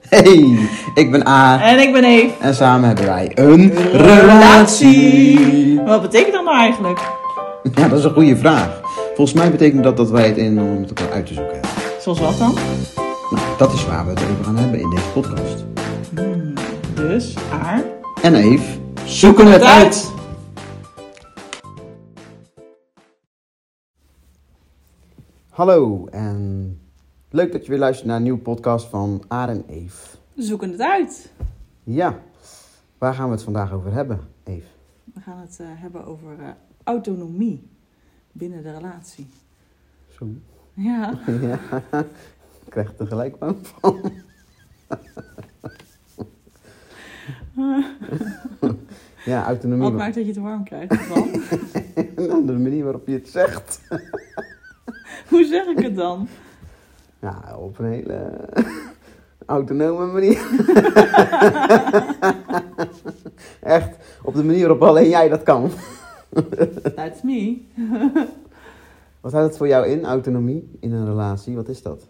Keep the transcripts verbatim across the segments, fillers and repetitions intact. Hey, ik ben Aar. En ik ben Eef. En samen hebben wij een relatie. relatie. Wat betekent dat nou eigenlijk? Ja, dat is een goede vraag. Volgens mij betekent dat dat wij het een en ander met elkaar uit te zoeken hebben. Zoals wat dan? Nou, dat is waar we het over gaan hebben in deze podcast. Hmm, dus Aar en Eef zoeken het uit. uit. Hallo en... leuk dat je weer luistert naar een nieuwe podcast van Aar en Eef. We zoeken het uit. Ja. Waar gaan we het vandaag over hebben, Eef? We gaan het uh, hebben over uh, autonomie binnen de relatie. Zo. Ja. Ja. Ik krijg er gelijk van. Ja, autonomie. Wat maakt dat je het warm krijgt? Van? Nou, de manier waarop je het zegt. Hoe zeg ik het dan? Ja, op een hele autonome manier. Echt, op de manier waarop alleen jij dat kan. That's me. Wat houdt het voor jou in, autonomie in een relatie? Wat is dat?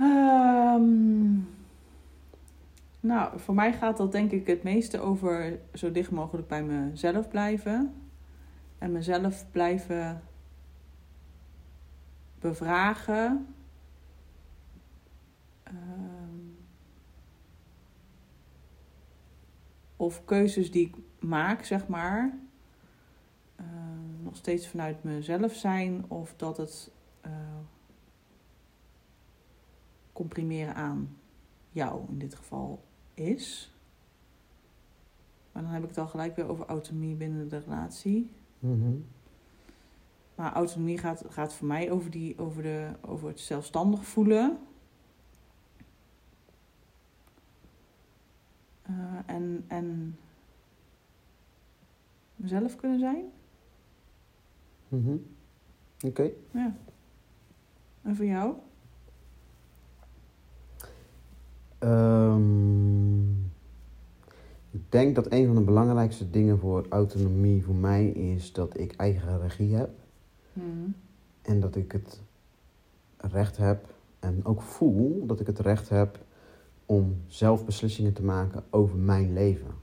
Um, nou, voor mij gaat dat denk ik het meeste over zo dicht mogelijk bij mezelf blijven. En mezelf blijven... bevragen. Uh, of keuzes die ik maak, zeg maar. Uh, nog steeds vanuit mezelf zijn. Of dat het uh, comprimeren aan jou in dit geval is. Maar dan heb ik het al gelijk weer over autonomie binnen de relatie. Mm-hmm. Maar autonomie gaat, gaat voor mij over, die, over, de, over het zelfstandig voelen. Uh, en, en mezelf kunnen zijn. Mm-hmm. Oké. Okay. Ja. En voor jou? Um, ik denk dat een van de belangrijkste dingen voor autonomie voor mij is dat ik eigen regie heb. Hmm. En dat ik het recht heb en ook voel dat ik het recht heb om zelf beslissingen te maken over mijn leven.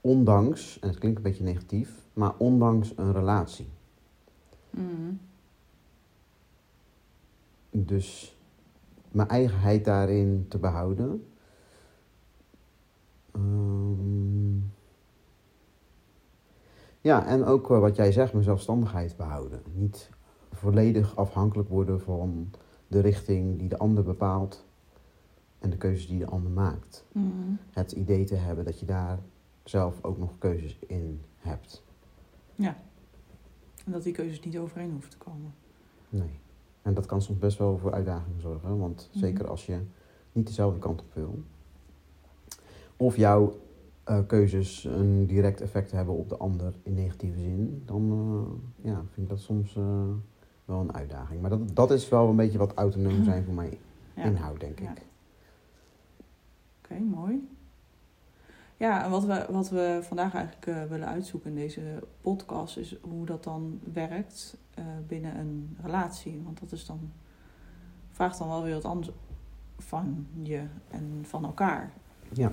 Ondanks, en het klinkt een beetje negatief, maar ondanks een relatie. Hmm. Dus mijn eigenheid daarin te behouden. Um... Ja, en ook wat jij zegt, mijn zelfstandigheid behouden. Niet volledig afhankelijk worden van de richting die de ander bepaalt en de keuzes die de ander maakt. Mm. Het idee te hebben dat je daar zelf ook nog keuzes in hebt. Ja, en dat die keuzes niet overeen hoeven te komen. Nee, en dat kan soms best wel voor uitdagingen zorgen. Want mm. zeker als je niet dezelfde kant op wil. Of jouw... Uh, keuzes een direct effect hebben op de ander in negatieve zin, dan uh, ja, vind ik dat soms uh, wel een uitdaging. Maar dat, dat is wel een beetje wat autonoom zijn voor mij ja. inhoudt, denk ja. ik. Oké, okay, mooi. Ja, en wat we, wat we vandaag eigenlijk uh, willen uitzoeken in deze podcast is hoe dat dan werkt uh, binnen een relatie. Want dat is dan, vraagt dan wel weer wat anders van je en van elkaar. Ja.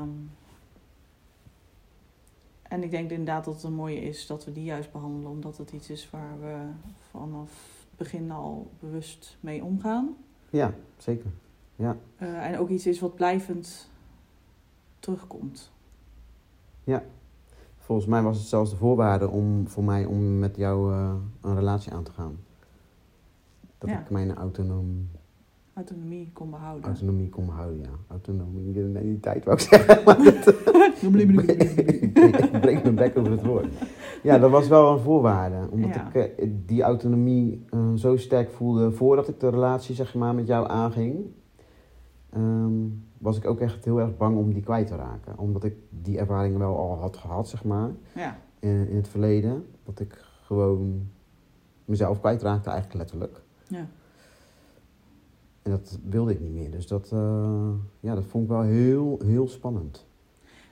Um, en ik denk inderdaad dat het een mooie is dat we die juist behandelen, omdat het iets is waar we vanaf het begin al bewust mee omgaan. Ja, zeker. Ja. Uh, en ook iets is wat blijvend terugkomt. Ja, volgens mij was het zelfs de voorwaarde om voor mij om met jou uh, een relatie aan te gaan. Dat ja. ik mijn autonomie... Autonomie kon behouden. Autonomie kon behouden, ja. Autonomie in die tijd, wou ik zeggen. Maar dat, ik breek mijn bek over het woord. Ja, dat was wel een voorwaarde. Omdat ja. ik die autonomie uh, zo sterk voelde voordat ik de relatie zeg maar, met jou aanging. Um, was ik ook echt heel erg bang om die kwijt te raken. Omdat ik die ervaring wel al had gehad, zeg maar. Ja. In, in het verleden. Dat ik gewoon mezelf kwijtraakte, eigenlijk letterlijk. Ja. En dat wilde ik niet meer. Dus dat, uh, ja, dat vond ik wel heel, heel spannend.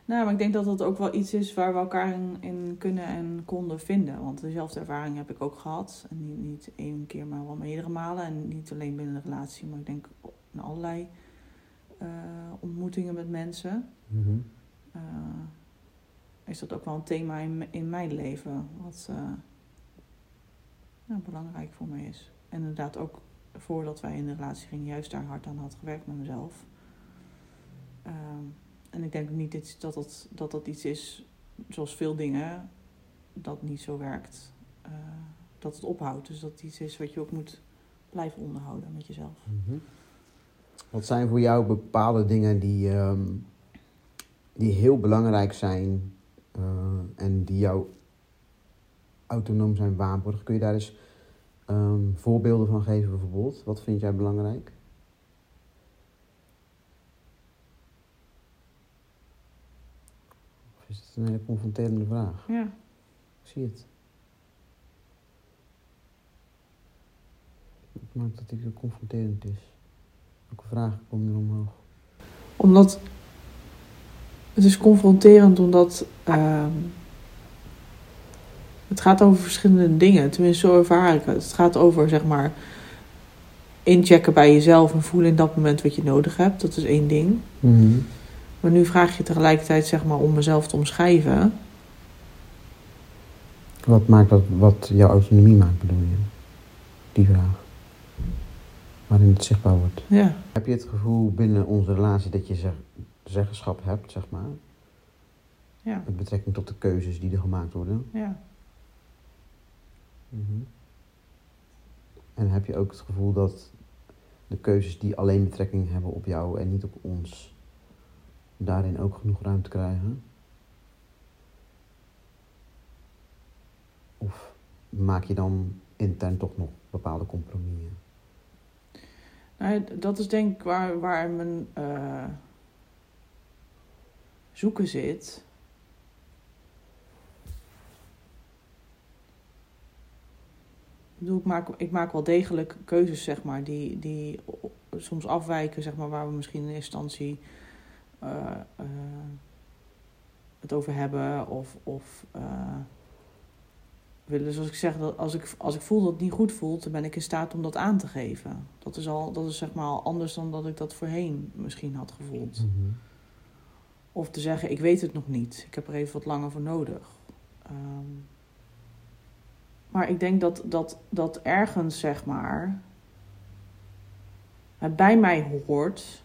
Nou, maar ik denk dat dat ook wel iets is waar we elkaar in, in kunnen en konden vinden. Want dezelfde ervaring heb ik ook gehad. En niet, niet één keer, maar wel meerdere malen. En niet alleen binnen de relatie, maar ik denk in allerlei uh, ontmoetingen met mensen. Mm-hmm. Uh, is dat ook wel een thema in, in mijn leven. Wat uh, nou, belangrijk voor mij is. En inderdaad ook voordat wij in de relatie gingen, juist daar hard aan had gewerkt met mezelf. Uh, En ik denk niet dat dat, dat dat iets is, zoals veel dingen, dat niet zo werkt. Uh, dat het ophoudt. Dus dat het iets is wat je ook moet blijven onderhouden met jezelf. Mm-hmm. Wat zijn voor jou bepaalde dingen die, um, die heel belangrijk zijn uh, en die jou autonoom zijn waarborgen? Kun je daar eens um, voorbeelden van geven bijvoorbeeld? Wat vind jij belangrijk? Een hele confronterende vraag. Ja. Ik zie het. Wat maakt dat hij zo confronterend is? Welke vragen komen er omhoog? Omdat... Het is confronterend omdat... Uh, het gaat over verschillende dingen. Tenminste, zo ervaar ik het. Het gaat over, zeg maar... inchecken bij jezelf en voelen in dat moment wat je nodig hebt. Dat is één ding. Mm-hmm. Maar nu vraag je tegelijkertijd, zeg maar, om mezelf te omschrijven. Wat maakt dat, wat jouw autonomie maakt, bedoel je? Die vraag. Waarin het zichtbaar wordt. Ja. Heb je het gevoel binnen onze relatie dat je zeg, zeggenschap hebt, zeg maar? Ja. Met betrekking tot de keuzes die er gemaakt worden? Ja. Mm-hmm. En heb je ook het gevoel dat de keuzes die alleen betrekking hebben op jou en niet op ons... daarin ook genoeg ruimte krijgen? Of maak je dan intern toch nog bepaalde compromissen? Nou, dat is denk ik waar, waar mijn uh, zoeken zit. Ik bedoel, ik maak, ik maak wel degelijk keuzes, zeg maar, die, die soms afwijken, zeg maar, waar we misschien in instantie... Uh, uh, het over hebben of, of uh, willen. Zoals ik zeg, dat als ik, als ik voel dat het niet goed voelt, dan ben ik in staat om dat aan te geven. Dat is al, dat is zeg maar al anders dan dat ik dat voorheen misschien had gevoeld. Mm-hmm. Of te zeggen, ik weet het nog niet. Ik heb er even wat langer voor nodig. Um, maar ik denk dat, dat, dat ergens, zeg maar, het bij mij hoort...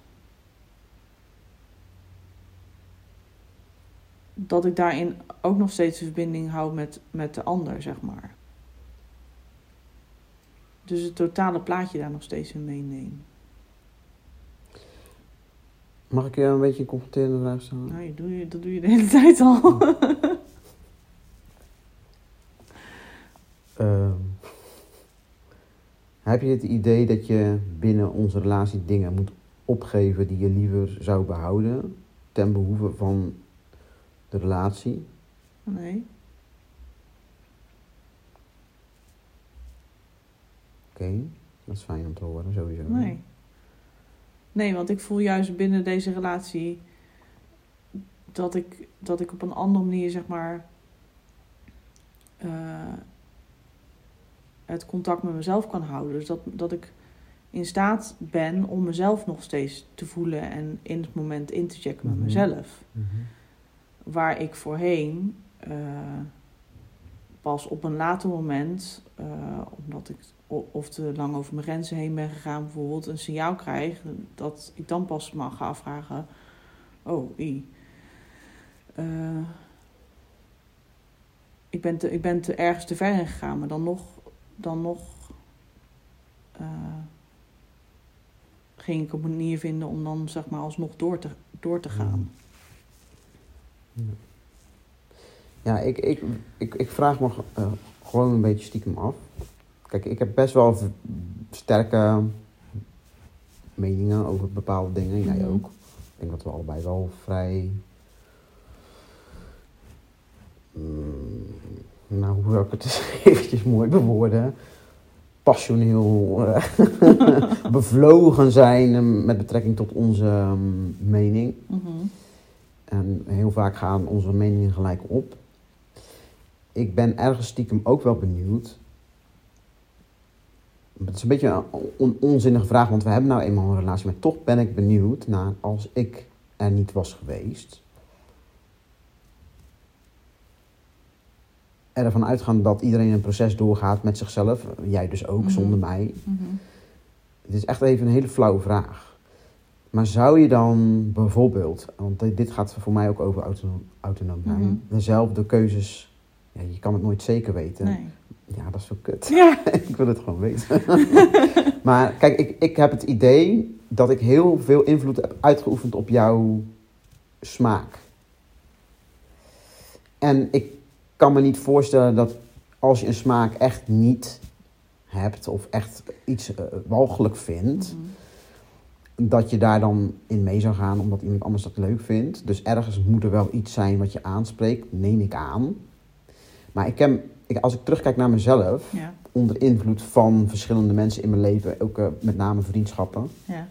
dat ik daarin ook nog steeds de verbinding hou met, met de ander, zeg maar. Dus het totale plaatje daar nog steeds in meeneem. Mag ik je een beetje een confronterende vraag stellen? Nou, je doe je, dat doe je de hele tijd al. uh, heb je het idee dat je binnen onze relatie dingen moet opgeven... die je liever zou behouden ten behoeve van... de relatie? Nee. Oké, okay. Dat is fijn om te horen, sowieso. Nee. Nee, want ik voel juist binnen deze relatie... dat ik, dat ik op een andere manier, zeg maar... Uh, het contact met mezelf kan houden. Dus dat, dat ik in staat ben om mezelf nog steeds te voelen... en in het moment in te checken met mm-hmm. mezelf... Mm-hmm. Waar ik voorheen uh, pas op een later moment, uh, omdat ik of te lang over mijn grenzen heen ben gegaan bijvoorbeeld, een signaal krijg dat ik dan pas mag gaan afvragen, oh, i, uh, ik ben te, ik ben te ergens te ver in gegaan, maar dan nog, dan nog uh, ging ik op een manier vinden om dan, zeg maar, alsnog door te, door te gaan. Ja, ik, ik, ik, ik vraag me uh, gewoon een beetje stiekem af. Kijk, ik heb best wel v- sterke meningen over bepaalde dingen. Jij mm-hmm. ook. Ik denk dat we allebei wel vrij... Mm, nou, hoe zou ik het eens eventjes mooi bewoorden? Passioneel uh, bevlogen zijn met betrekking tot onze um, mening. Mm-hmm. En heel vaak gaan onze meningen gelijk op. Ik ben ergens stiekem ook wel benieuwd. Het is een beetje een on- onzinnige vraag, want we hebben nou eenmaal een relatie. Maar toch ben ik benieuwd naar als ik er niet was geweest. Ervan uitgaan dat iedereen een proces doorgaat met zichzelf. Jij dus ook, mm-hmm. zonder mij. Mm-hmm. Het is echt even een hele flauwe vraag. Maar zou je dan bijvoorbeeld, want dit gaat voor mij ook over autonoom, autonoom mm-hmm. dezelfde keuzes, ja, je kan het nooit zeker weten. Nee. Ja, dat is wel kut. Ja. Ik wil het gewoon weten. Maar kijk, ik, ik heb het idee dat ik heel veel invloed heb uitgeoefend op jouw smaak. En ik kan me niet voorstellen dat als je een smaak echt niet hebt of echt iets uh, walgelijk vindt, mm-hmm. dat je daar dan in mee zou gaan omdat iemand anders dat leuk vindt. Dus ergens moet er wel iets zijn wat je aanspreekt, neem ik aan. Maar ik ken, ik, als ik terugkijk naar mezelf, ja. onder invloed van verschillende mensen in mijn leven, ook uh, met name vriendschappen, ja.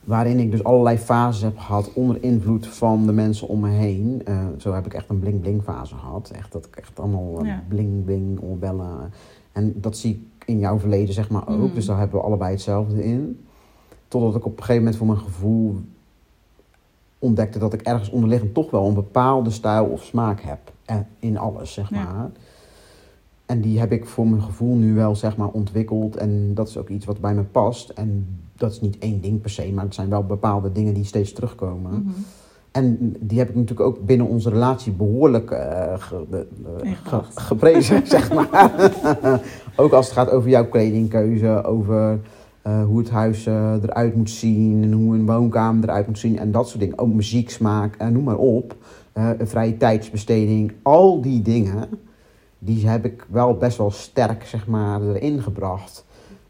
waarin ik dus allerlei fases heb gehad onder invloed van de mensen om me heen. Uh, zo heb ik echt een bling-bling fase gehad. Echt dat ik echt allemaal uh, bling-bling, oorbellen. En dat zie ik in jouw verleden zeg maar ook. Mm. Dus daar hebben we allebei hetzelfde in. Totdat ik op een gegeven moment voor mijn gevoel ontdekte dat ik ergens onderliggend toch wel een bepaalde stijl of smaak heb. In alles, zeg maar. Ja. En die heb ik voor mijn gevoel nu wel, zeg maar, ontwikkeld. En dat is ook iets wat bij me past. En dat is niet één ding per se, maar het zijn wel bepaalde dingen die steeds terugkomen. Mm-hmm. En die heb ik natuurlijk ook binnen onze relatie behoorlijk uh, ge, uh, ge, geprezen, zeg maar. Ook als het gaat over jouw kledingkeuze, over Uh, hoe het huis uh, eruit moet zien en hoe een woonkamer eruit moet zien en dat soort dingen. Ook muzieksmaak en uh, noem maar op. Uh, vrije tijdsbesteding. Al die dingen, die heb ik wel best wel sterk, zeg maar, erin gebracht.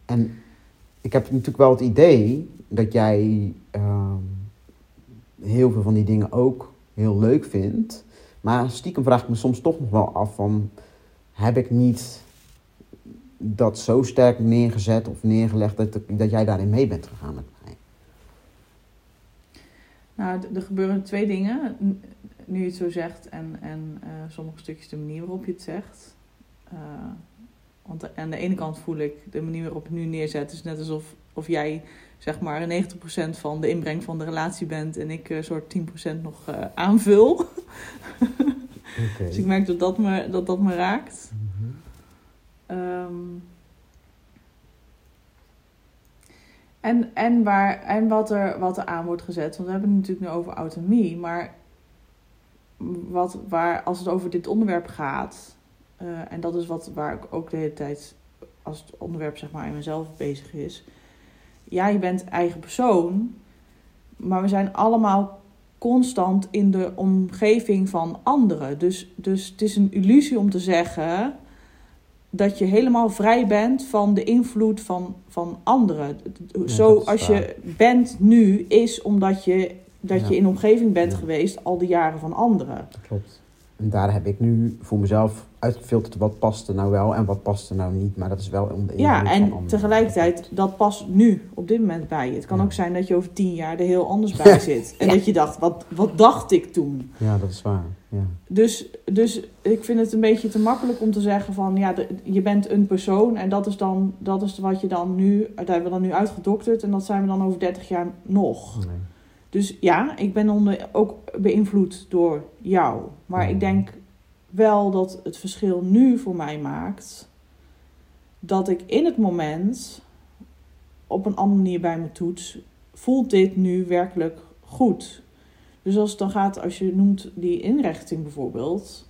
En ik heb natuurlijk wel het idee dat jij uh, heel veel van die dingen ook heel leuk vindt. Maar stiekem vraag ik me soms toch nog wel af van, heb ik niet dat zo sterk neergezet of neergelegd dat, dat jij daarin mee bent gegaan met mij? Nou, d- er gebeuren twee dingen. Nu je het zo zegt en, en uh, sommige stukjes de manier waarop je het zegt. Uh, want de, aan de ene kant voel ik de manier waarop het nu neerzet is net alsof of jij zeg maar negentig procent van de inbreng van de relatie bent en ik een uh, soort tien procent nog uh, aanvul. Okay. Dus ik merk dat dat me, dat, dat me raakt. Mm-hmm. Um, en, en, waar, en wat, er, wat er aan wordt gezet. Want we hebben het natuurlijk nu over autonomie. Maar wat, waar, als het over dit onderwerp gaat. Uh, en dat is wat, waar ik ook de hele tijd, als het onderwerp zeg maar in mezelf bezig is. Ja, je bent eigen persoon. Maar we zijn allemaal constant in de omgeving van anderen. Dus, dus het is een illusie om te zeggen dat je helemaal vrij bent van de invloed van, van anderen. Ja, zo als waar. je bent nu is omdat je, dat ja. je in de omgeving bent ja. geweest al die jaren van anderen. Dat klopt. En daar heb ik nu voor mezelf uitgefilterd wat past er nou wel en wat past er nou niet. Maar dat is wel om de invloed ja, en van anderen. Tegelijkertijd, dat past nu op dit moment bij je. Het kan ja. ook zijn dat je over tien jaar er heel anders bij zit. En ja. dat je dacht, wat, wat dacht ik toen? Ja, dat is waar. Ja. Dus, dus ik vind het een beetje te makkelijk om te zeggen van, ja, de, je bent een persoon en dat is dan, dat is wat je dan nu, dat hebben we dan nu uitgedokterd en dat zijn we dan over dertig jaar nog. Nee. Dus ja, ik ben onder, ook beïnvloed door jou. Maar nee. ik denk wel dat het verschil nu voor mij maakt dat ik in het moment op een andere manier bij me toets, voelt dit nu werkelijk goed? Dus als het dan gaat, als je noemt die inrichting bijvoorbeeld.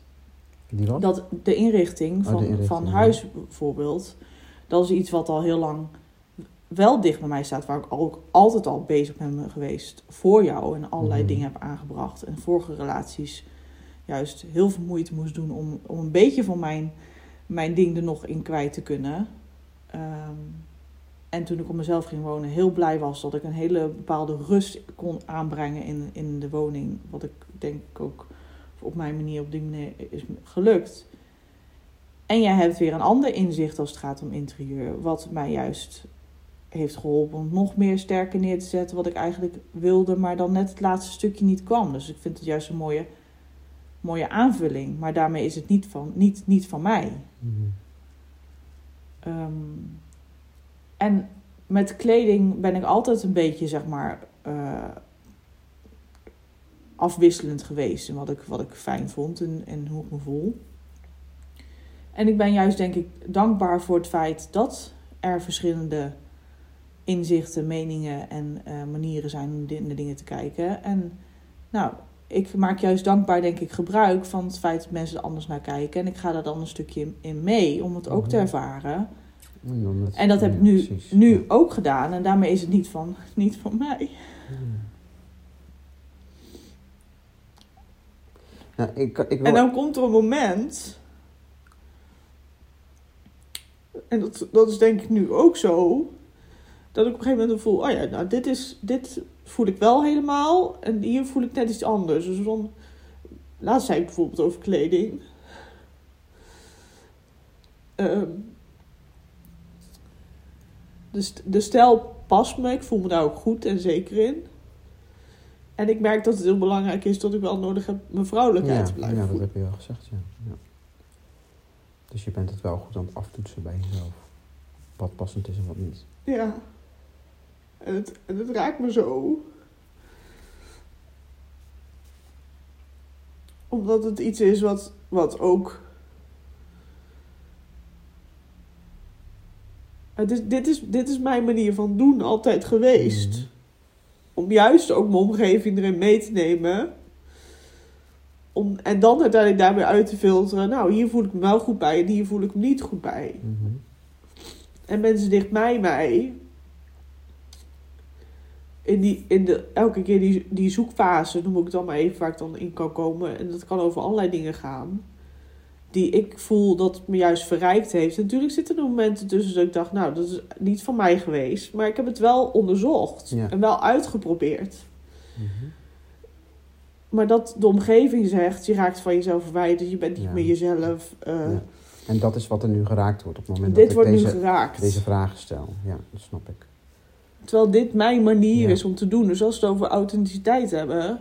Die wat? Dat de inrichting van, oh, de inrichting, van huis ja. bijvoorbeeld. Dat is iets wat al heel lang wel dicht bij mij staat. Waar ik ook altijd al bezig ben geweest voor jou. En allerlei mm. dingen heb aangebracht. En vorige relaties juist heel veel moeite moest doen. Om, om een beetje van mijn, mijn ding er nog in kwijt te kunnen. Um, En toen ik op mezelf ging wonen, heel blij was dat ik een hele bepaalde rust kon aanbrengen in, in de woning. Wat ik denk ook op mijn manier, op die manier is gelukt. En jij hebt weer een ander inzicht als het gaat om interieur. Wat mij juist heeft geholpen om nog meer sterker neer te zetten wat ik eigenlijk wilde, maar dan net het laatste stukje niet kwam. Dus ik vind het juist een mooie, mooie aanvulling, maar daarmee is het niet van, niet, niet van mij. Mm-hmm. Um, en met kleding ben ik altijd een beetje, zeg maar, uh, afwisselend geweest in wat ik, wat ik fijn vond en, en hoe ik me voel. En ik ben juist, denk ik, dankbaar voor het feit dat er verschillende inzichten, meningen en uh, manieren zijn om de, de dingen te kijken. En nou, ik maak juist dankbaar, denk ik, gebruik van het feit dat mensen er anders naar kijken. En ik ga daar dan een stukje in mee om het ook te ervaren. Ja, dat, en dat heb ik nu, ja, nu ook gedaan. En daarmee is het niet van, niet van mij. Ja. Nou, ik, ik wil... En dan komt er een moment... En dat, dat is denk ik nu ook zo... dat ik op een gegeven moment voel... oh ja, nou dit is... dit voel ik wel helemaal... en hier voel ik net iets anders. Dus dan... laatst zei ik bijvoorbeeld over kleding... Um, de, de stijl past me... ik voel me daar ook goed en zeker in... en ik merk dat het heel belangrijk is... dat ik wel nodig heb mijn vrouwelijkheid ja, te blijven ja, voelen. Ja, dat heb je wel gezegd, ja. ja. Dus je bent het wel goed aan het aftoetsen bij jezelf. Wat passend is en wat niet. Ja. En het, en het raakt me zo. Omdat het iets is wat, wat ook... Het is, dit, is, dit is mijn manier van doen altijd geweest. Mm-hmm. Om juist ook mijn omgeving erin mee te nemen... Om, en dan uiteindelijk daarmee uit te filteren... nou, hier voel ik me wel goed bij... en hier voel ik me niet goed bij. Mm-hmm. En mensen dichtbij mij... in die, in de, elke keer die, die zoekfase... noem ik dan maar even waar ik dan in kan komen... en dat kan over allerlei dingen gaan... die ik voel dat me juist verrijkt heeft. En natuurlijk zitten er momenten tussen dat ik dacht... nou, dat is niet van mij geweest... maar ik heb het wel onderzocht... Ja. En wel uitgeprobeerd... Mm-hmm. Maar dat de omgeving zegt, je raakt van jezelf verwijderd, je bent niet ja. meer jezelf. Uh, ja. En dat is wat er nu geraakt wordt op het moment dit dat wordt ik deze, nu geraakt. deze vragen stel. Ja, dat snap ik. Terwijl dit mijn manier ja. is om te doen. Dus als we het over authenticiteit hebben,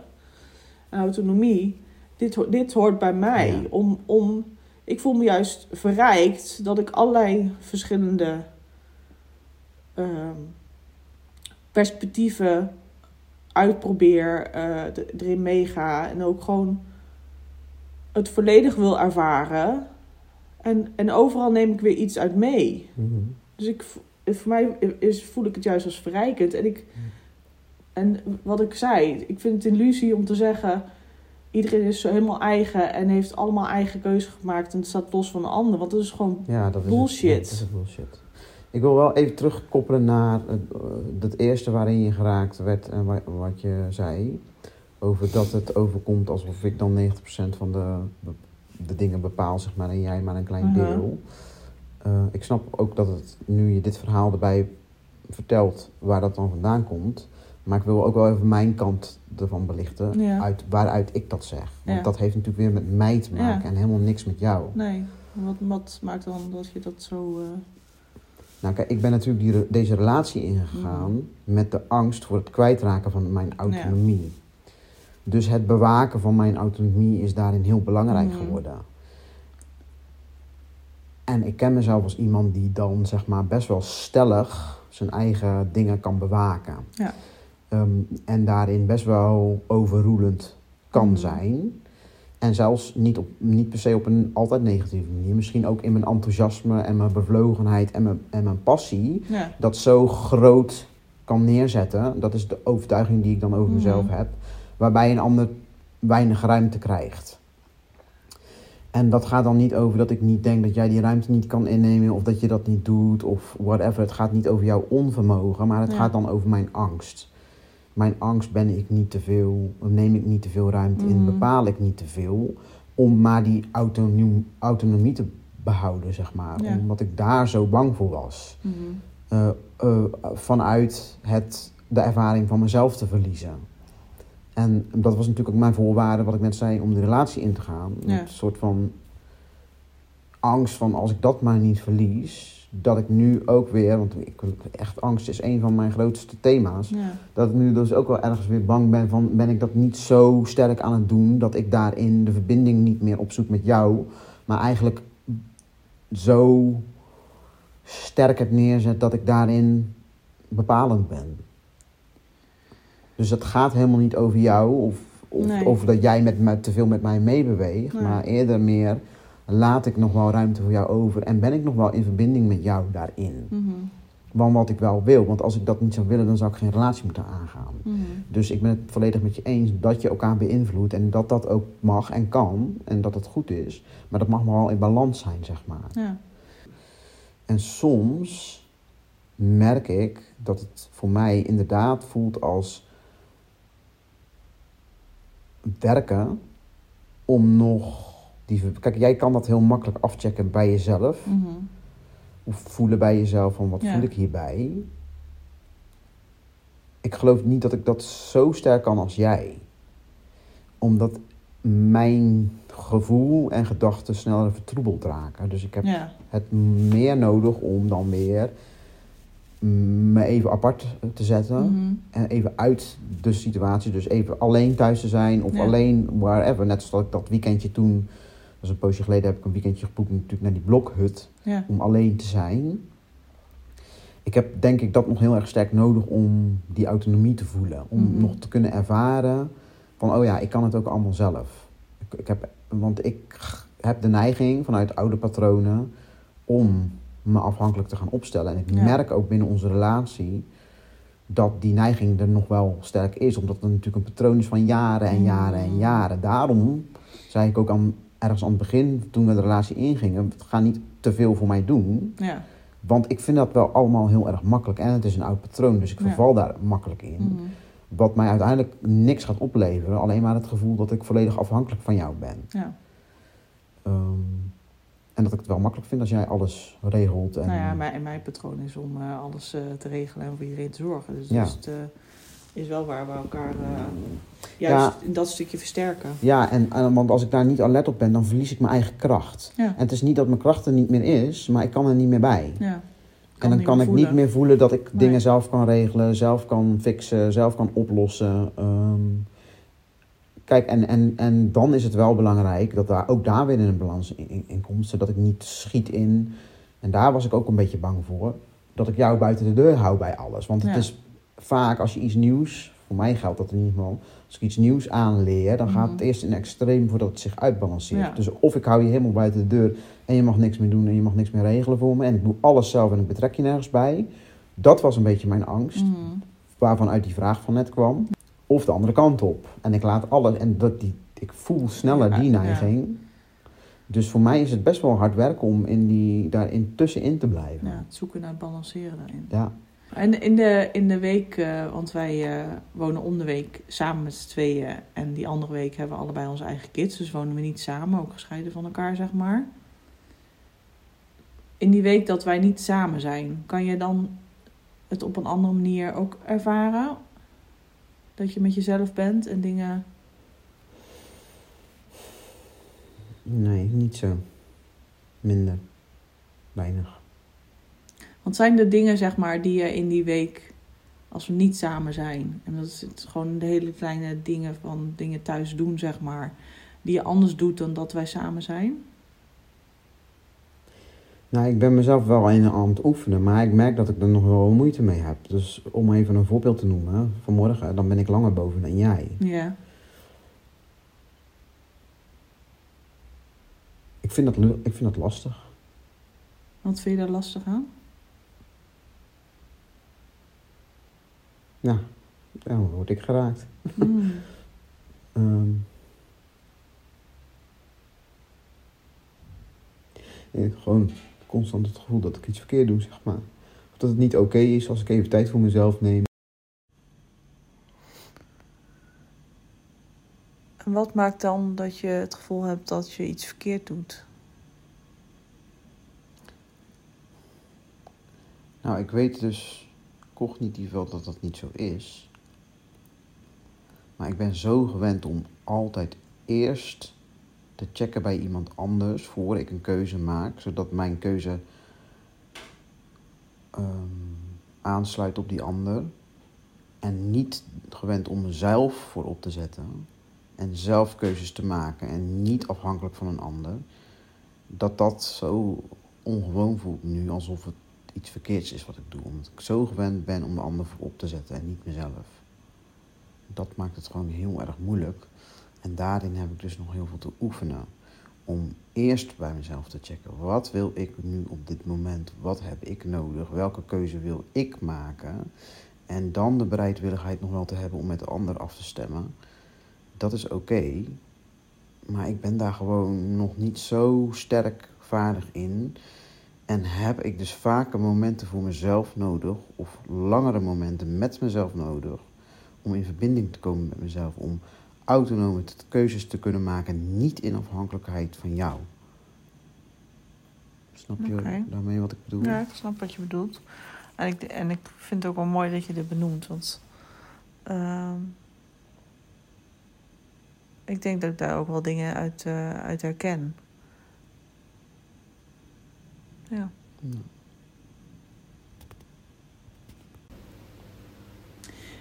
autonomie, dit, dit hoort bij mij. Ja. Om, om, ik voel me juist verrijkt dat ik allerlei verschillende uh, perspectieven... uitprobeer, uh, d- erin meega... en ook gewoon... het volledig wil ervaren. En, en overal neem ik weer iets uit mee. Mm-hmm. Dus ik, voor mij is, voel ik het juist als verrijkend. En, ik, mm. en wat ik zei... ik vind het een illusie om te zeggen... iedereen is zo helemaal eigen... en heeft allemaal eigen keuze gemaakt... en het staat los van de ander. Want dat is gewoon ja, dat bullshit. Is het, dat is het bullshit. Ik wil wel even terugkoppelen naar het eerste waarin je geraakt werd en wat je zei. Over dat het overkomt alsof ik dan negentig procent van de, de dingen bepaal, zeg maar, en jij maar een klein uh-huh. deel. Uh, ik snap ook dat het, nu je dit verhaal erbij vertelt, waar dat dan vandaan komt. Maar ik wil ook wel even mijn kant ervan belichten, ja. uit, waaruit ik dat zeg. Want ja. dat heeft natuurlijk weer met mij te maken ja. en helemaal niks met jou. Nee, wat, wat maakt dan dat je dat zo... Uh... Nou kijk, ik ben natuurlijk die, deze relatie ingegaan mm. met de angst voor het kwijtraken van mijn autonomie. Ja. Dus het bewaken van mijn autonomie is daarin heel belangrijk mm. geworden. En ik ken mezelf als iemand die dan, zeg maar, best wel stellig zijn eigen dingen kan bewaken. Ja. Um, en daarin best wel overroelend kan mm. zijn. En zelfs niet, op, niet per se op een altijd negatieve manier. Misschien ook in mijn enthousiasme en mijn bevlogenheid en mijn, en mijn passie. Ja. Dat zo groot kan neerzetten. Dat is de overtuiging die ik dan over mezelf mm-hmm. heb. Waarbij een ander weinig ruimte krijgt. En dat gaat dan niet over dat ik niet denk dat jij die ruimte niet kan innemen. Of dat je dat niet doet. Of whatever. Het gaat niet over jouw onvermogen. Maar het ja. gaat dan over mijn angst. Mijn angst ben ik niet te veel, neem ik niet te veel ruimte in, mm. bepaal ik niet te veel. Om maar die autonomie, autonomie te behouden, zeg maar. Ja. Omdat ik daar zo bang voor was. Mm-hmm. Uh, uh, vanuit het, de ervaring van mezelf te verliezen. En dat was natuurlijk ook mijn voorwaarde, wat ik net zei, om de relatie in te gaan. Ja. Een soort van angst van als ik dat maar niet verlies, dat ik nu ook weer, want ik, echt angst is een van mijn grootste thema's, ja. dat ik nu dus ook wel ergens weer bang ben van, ben ik dat niet zo sterk aan het doen, dat ik daarin de verbinding niet meer opzoek met jou, maar eigenlijk zo sterk het neerzet dat ik daarin bepalend ben. Dus dat gaat helemaal niet over jou of, of, nee. of dat jij met, met, te veel met mij meebeweegt, nee. maar eerder meer laat ik nog wel ruimte voor jou over en ben ik nog wel in verbinding met jou daarin. Mm-hmm. Want wat ik wel wil, want als ik dat niet zou willen, dan zou ik geen relatie moeten aangaan. Mm-hmm. Dus ik ben het volledig met je eens dat je elkaar beïnvloedt en dat dat ook mag en kan en dat dat goed is. Maar dat mag maar wel in balans zijn, zeg maar. Ja. En soms merk ik dat het voor mij inderdaad voelt als werken om nog die, kijk, jij kan dat heel makkelijk afchecken bij jezelf. Mm-hmm. Of voelen bij jezelf van wat ja. voel ik hierbij. Ik geloof niet dat ik dat zo sterk kan als jij. Omdat mijn gevoel en gedachten sneller vertroebeld raken. Dus ik heb ja. het meer nodig om dan weer me even apart te zetten. Mm-hmm. En even uit de situatie. Dus even alleen thuis te zijn of ja. alleen wherever. Net zoals ik dat weekendje toen, dat was een poosje geleden, heb ik een weekendje geboekt natuurlijk naar die blokhut. Ja. Om alleen te zijn. Ik heb denk ik dat nog heel erg sterk nodig om die autonomie te voelen. Om mm-hmm. nog te kunnen ervaren van, oh ja, ik kan het ook allemaal zelf. Ik, ik heb, want ik heb de neiging vanuit oude patronen om me afhankelijk te gaan opstellen. En ik ja. merk ook binnen onze relatie dat die neiging er nog wel sterk is. Omdat het natuurlijk een patroon is van jaren en jaren en jaren. Daarom zei ik ook aan, ergens aan het begin, toen we de relatie ingingen, ga niet te veel voor mij doen. Ja. Want ik vind dat wel allemaal heel erg makkelijk. En het is een oud patroon, dus ik verval ja. daar makkelijk in. Mm-hmm. Wat mij uiteindelijk niks gaat opleveren. Alleen maar het gevoel dat ik volledig afhankelijk van jou ben. Ja. Um, En dat ik het wel makkelijk vind als jij alles regelt. En nou ja, mijn, mijn patroon is om uh, alles uh, te regelen en voor iedereen te zorgen. Dus, ja. dus het uh, is wel waar we elkaar uh, juist ja. in dat stukje versterken. Ja, en, en want als ik daar niet alert op ben, dan verlies ik mijn eigen kracht. Ja. En het is niet dat mijn kracht er niet meer is, maar ik kan er niet meer bij. Ja. En dan kan ik voelen. niet meer voelen dat ik nee. dingen zelf kan regelen, zelf kan fixen, zelf kan oplossen. Um, Kijk, en, en, en dan is het wel belangrijk dat daar ook daar weer in een balans in, in, in komt. Zodat ik niet schiet in. En daar was ik ook een beetje bang voor. Dat ik jou buiten de deur hou bij alles. Want het ja. is vaak als je iets nieuws, voor mij geldt dat in ieder geval, als ik iets nieuws aanleer, dan mm-hmm. gaat het eerst in extreem voordat het zich uitbalanceert. Ja. Dus of ik hou je helemaal buiten de deur en je mag niks meer doen en je mag niks meer regelen voor me. En ik doe alles zelf en ik betrek je nergens bij. Dat was een beetje mijn angst. Mm-hmm. Waarvan uit die vraag van net kwam. Of de andere kant op. En ik laat alles. En dat die, ik voel sneller ja, die neiging. Ja. Dus voor mij is het best wel hard werken om in die, daar tussenin te blijven. Ja, het zoeken naar het balanceren daarin. Ja. En in de, in de week, uh, want wij uh, wonen om de week samen met z'n tweeën. En die andere week hebben we allebei onze eigen kids. Dus wonen we niet samen, ook gescheiden van elkaar, zeg maar. In die week dat wij niet samen zijn, kan je dan het op een andere manier ook ervaren? Dat je met jezelf bent en dingen... Nee, niet zo. Minder. Weinig. Want zijn er dingen, zeg maar, die je in die week... als we niet samen zijn... en dat is gewoon de hele kleine dingen van dingen thuis doen, zeg maar... die je anders doet dan dat wij samen zijn? Nou, ik ben mezelf wel een en ander aan het oefenen, maar ik merk dat ik er nog wel moeite mee heb. Dus om even een voorbeeld te noemen, vanmorgen, dan ben ik langer boven dan jij. Ja. Ik vind dat, ik vind dat lastig. Wat vind je daar lastig aan? Ja, dan word ik geraakt. Mm. um. Ik gewoon constant het gevoel dat ik iets verkeerd doe, zeg maar. Of dat het niet oké is als ik even tijd voor mezelf neem. En wat maakt dan dat je het gevoel hebt dat je iets verkeerd doet? Nou, ik weet dus cognitief wel dat dat niet zo is. Maar ik ben zo gewend om altijd eerst te checken bij iemand anders voor ik een keuze maak, zodat mijn keuze um, aansluit op die ander. En niet gewend om mezelf voorop te zetten en zelf keuzes te maken en niet afhankelijk van een ander. Dat dat zo ongewoon voelt nu, alsof het iets verkeerds is wat ik doe. Omdat ik zo gewend ben om de ander voorop te zetten en niet mezelf. Dat maakt het gewoon heel erg moeilijk. En daarin heb ik dus nog heel veel te oefenen. Om eerst bij mezelf te checken. Wat wil ik nu op dit moment? Wat heb ik nodig? Welke keuze wil ik maken? En dan de bereidwilligheid nog wel te hebben om met de ander af te stemmen. Dat is oké. Okay, maar ik ben daar gewoon nog niet zo sterk vaardig in. En heb ik dus vaker momenten voor mezelf nodig. Of langere momenten met mezelf nodig. Om in verbinding te komen met mezelf. Om autonome keuzes te kunnen maken. Niet in afhankelijkheid van jou. Snap je okay. daarmee wat ik bedoel? Ja, ik snap wat je bedoelt. En ik, en ik vind het ook wel mooi dat je dit benoemt. Want uh, ik denk dat ik daar ook wel dingen uit, uh, uit herken. Ja. ja.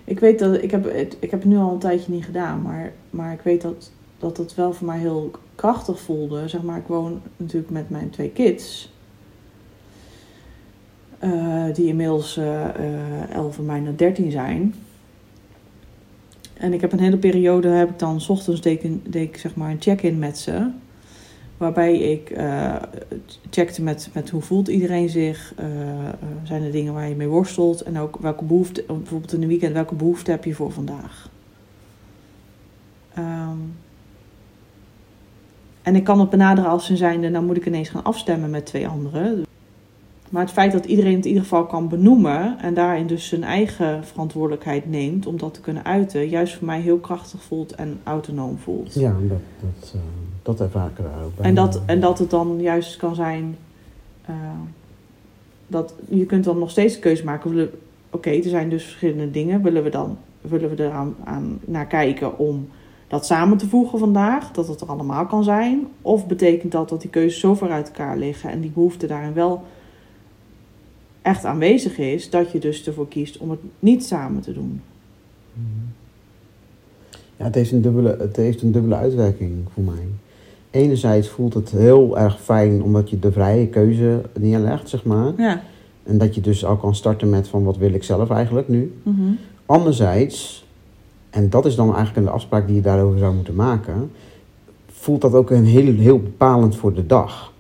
Ik weet dat ik heb, ik heb het nu al een tijdje niet gedaan, maar, maar ik weet dat, dat dat wel voor mij heel krachtig voelde. Zeg maar, ik woon natuurlijk met mijn twee kids. Uh, die inmiddels elf en bijna dertien zijn. En ik heb een hele periode, heb ik dan 's ochtends deed ik, deed ik zeg maar een check-in met ze. Waarbij ik uh, checkte met, met hoe voelt iedereen zich. Uh, zijn er dingen waar je mee worstelt? En ook welke behoefte, bijvoorbeeld in de weekend, welke behoefte heb je voor vandaag? Um, en ik kan het benaderen als ze zijnde, nou moet ik ineens gaan afstemmen met twee anderen. Maar het feit dat iedereen het in ieder geval kan benoemen en daarin dus zijn eigen verantwoordelijkheid neemt om dat te kunnen uiten, juist voor mij heel krachtig voelt en autonoom voelt. Ja, dat, dat, uh, dat ervaar ik daar ook bij. En dat, en dat het dan juist kan zijn, uh, dat je kunt dan nog steeds de keuze maken. Oké, okay, er zijn dus verschillende dingen. Willen we dan, willen we er aan, aan naar kijken om dat samen te voegen vandaag, dat het er allemaal kan zijn? Of betekent dat dat die keuzes zo ver uit elkaar liggen en die behoefte daarin wel echt aanwezig is, dat je dus ervoor kiest om het niet samen te doen. Ja, het heeft een dubbele, het heeft een dubbele uitwerking voor mij. Enerzijds voelt het heel erg fijn omdat je de vrije keuze neerlegt, zeg maar. Ja. En dat je dus al kan starten met van wat wil ik zelf eigenlijk nu. Mm-hmm. Anderzijds, en dat is dan eigenlijk een afspraak die je daarover zou moeten maken, voelt dat ook een heel, heel bepalend voor de dag.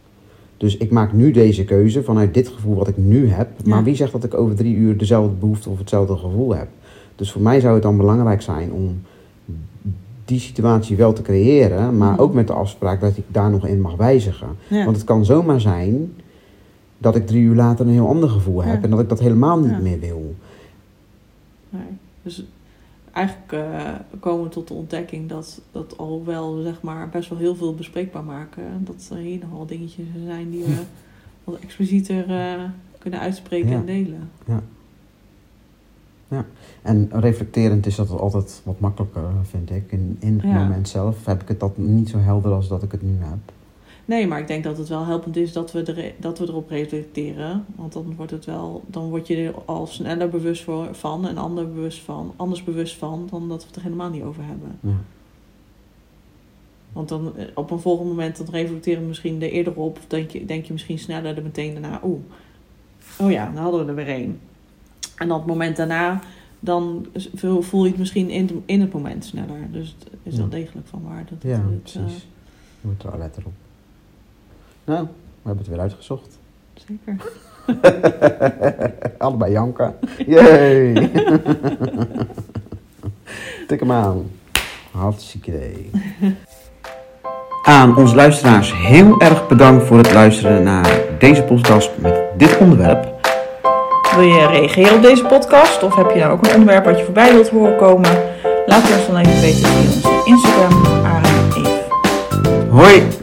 Dus ik maak nu deze keuze vanuit dit gevoel wat ik nu heb. Maar ja, wie zegt dat ik over drie uur dezelfde behoefte of hetzelfde gevoel heb? Dus voor mij zou het dan belangrijk zijn om die situatie wel te creëren. Maar ook met de afspraak dat ik daar nog in mag wijzigen. Ja. Want het kan zomaar zijn dat ik drie uur later een heel ander gevoel heb. Ja. En dat ik dat helemaal niet ja. meer wil. Nee. Dus eigenlijk uh, komen we tot de ontdekking dat, dat al wel zeg maar, best wel heel veel bespreekbaar maken. Dat er hier nogal dingetjes zijn die we wat explicieter uh, kunnen uitspreken ja. en delen. Ja. ja. En reflecterend is dat altijd wat makkelijker, vind ik. In, in het ja. moment zelf heb ik het dat niet zo helder als dat ik het nu heb. Nee, maar ik denk dat het wel helpend is dat we, er, dat we erop reflecteren. Want dan wordt het wel, dan word je er al sneller bewust van en ander bewust van, anders bewust van dan dat we het er helemaal niet over hebben. Ja. Want dan op een volgend moment dan reflecteren we misschien er eerder op. Of denk je, denk je misschien sneller er meteen daarna. Oeh, oh ja, dan hadden we er weer één. En dat moment daarna, dan voel je het misschien in, in het moment sneller. Dus het is wel ja. degelijk van waar. Dat ja, het, precies. Uh, je moet er al letter op. Nou, we hebben het weer uitgezocht. Zeker. Allebei janken. Yay! Tik hem aan. Hartstikke idee. Aan ons luisteraars heel erg bedankt voor het luisteren naar deze podcast met dit onderwerp. Wil je reageren op deze podcast? Of heb je nou ook een onderwerp wat je voorbij wilt horen komen? Laat het ons dan even weten via onze Instagram, aar en eef. Hoi!